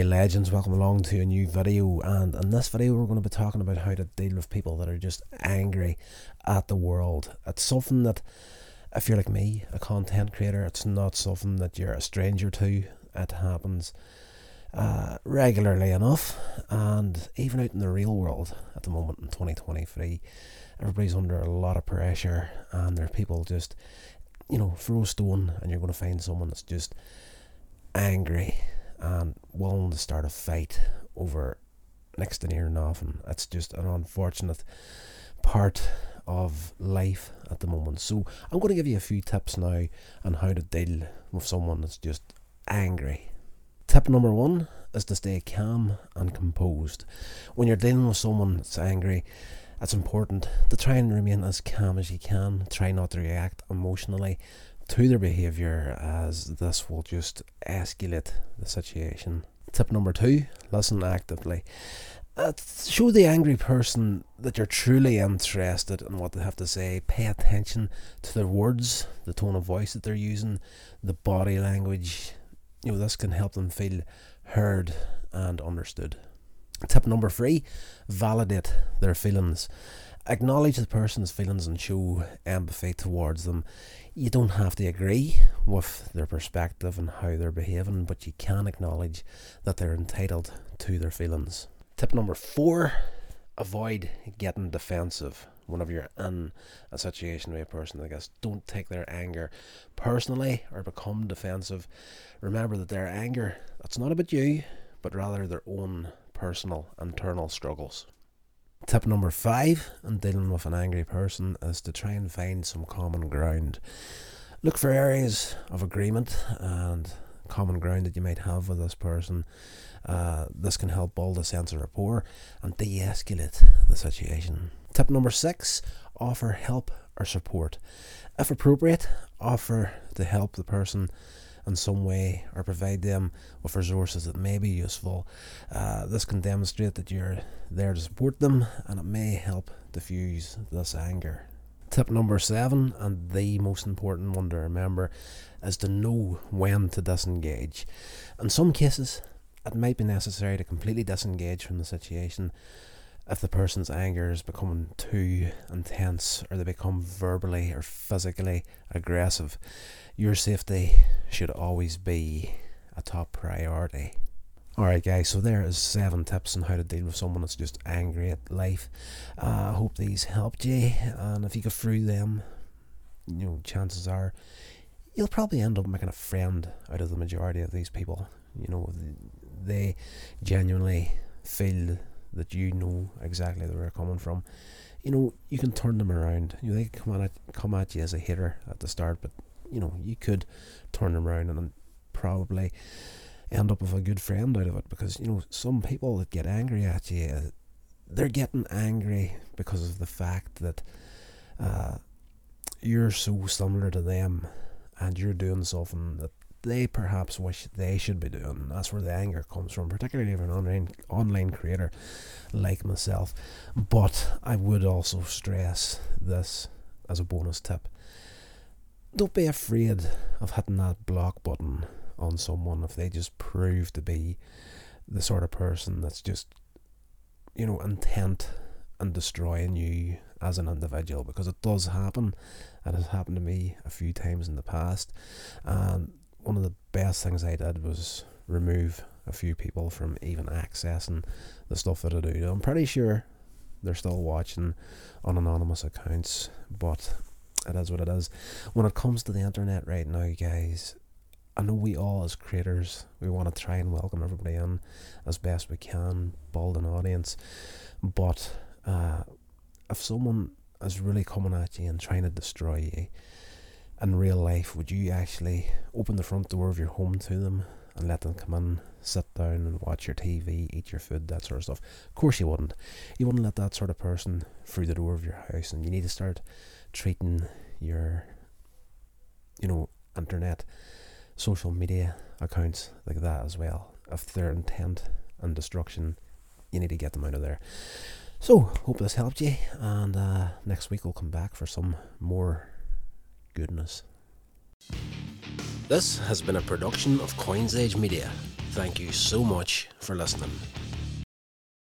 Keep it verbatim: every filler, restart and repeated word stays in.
Hey legends, welcome along to a new video, and in this video we're going to be talking about how to deal with people that are just angry at the world. It's something that, if you're like me, a content creator, it's not something that you're a stranger to. It happens uh, regularly enough, and even out in the real world at the moment in twenty twenty-three, everybody's under a lot of pressure, and there are people just, you know, throw a stone and you're going to find someone that's just angry and willing to start a fight over next to near nothing. It's just an unfortunate part of life at the moment. So I'm going to give you a few tips now on how to deal with someone that's just angry. Tip number one is to stay calm and composed. When you're dealing with someone that's angry, it's important to try and remain as calm as you can. Try not to react emotionally to their behaviour, as this will just escalate the situation. Tip number two, listen actively. Uh, show the angry person that you're truly interested in what they have to say. Pay attention to their words, the tone of voice that they're using, the body language. You know, this can help them feel heard and understood. Tip number three, validate their feelings. Acknowledge the person's feelings and show empathy towards them. You don't have to agree with their perspective and how they're behaving, but you can acknowledge that they're entitled to their feelings. Tip number four, avoid getting defensive whenever you're in a situation with a person like this. Don't take their anger personally or become defensive. Remember that their anger, that's not about you, but rather their own personal internal struggles. Tip number five in dealing with an angry person is to try and find some common ground. Look for areas of agreement and common ground that you might have with this person. Uh, this can help build a sense of rapport and de-escalate the situation. Tip number six, offer help or support. If appropriate, offer to help the person in some way or provide them with resources that may be useful. Uh, this can demonstrate that you're there to support them, and it may help diffuse this anger. Tip number seven, and the most important one to remember, is to know when to disengage. In some cases, it might be necessary to completely disengage from the situation if the person's anger is becoming too intense or they become verbally or physically aggressive. Your safety should always be a top priority. Alright guys, so there is seven tips on how to deal with someone that's just angry at life. I uh, hope these helped you, and if you go through them, you know, chances are you'll probably end up making a friend out of the majority of these people. You know, they genuinely feel that you know exactly where they're coming from. You know, you can turn them around. You know, they can come at come at you as a hater at the start, but you know, you could turn them around and probably end up with a good friend out of it, because you know, some people that get angry at you, they're getting angry because of the fact that uh, you're so similar to them and you're doing something that they perhaps wish they should be doing. That's where the anger comes from, particularly if you're an online, online creator like myself. But I would also stress this as a bonus tip: don't be afraid of hitting that block button on someone if they just prove to be the sort of person that's just, you know, intent on destroying you as an individual, because it does happen. It has happened to me a few times in the past, and one of the best things I did was remove a few people from even accessing the stuff that I do. I'm pretty sure they're still watching on anonymous accounts, but it is what it is. When it comes to the internet right now, guys, I know we all as creators, we want to try and welcome everybody in as best we can, build an audience, but uh, if someone is really coming at you and trying to destroy you in real life, would you actually open the front door of your home to them and let them come in, sit down and watch your T V, eat your food, that sort of stuff? Of course you wouldn't. You wouldn't let that sort of person through the door of your house, and you need to start treating your, you know, internet, social media accounts like that as well. If they're intent on destruction, you need to get them out of there. So, hope this helped you, and uh, next week we'll come back for some more goodness. This has been a production of CoinsEdge Media. Thank you so much for listening.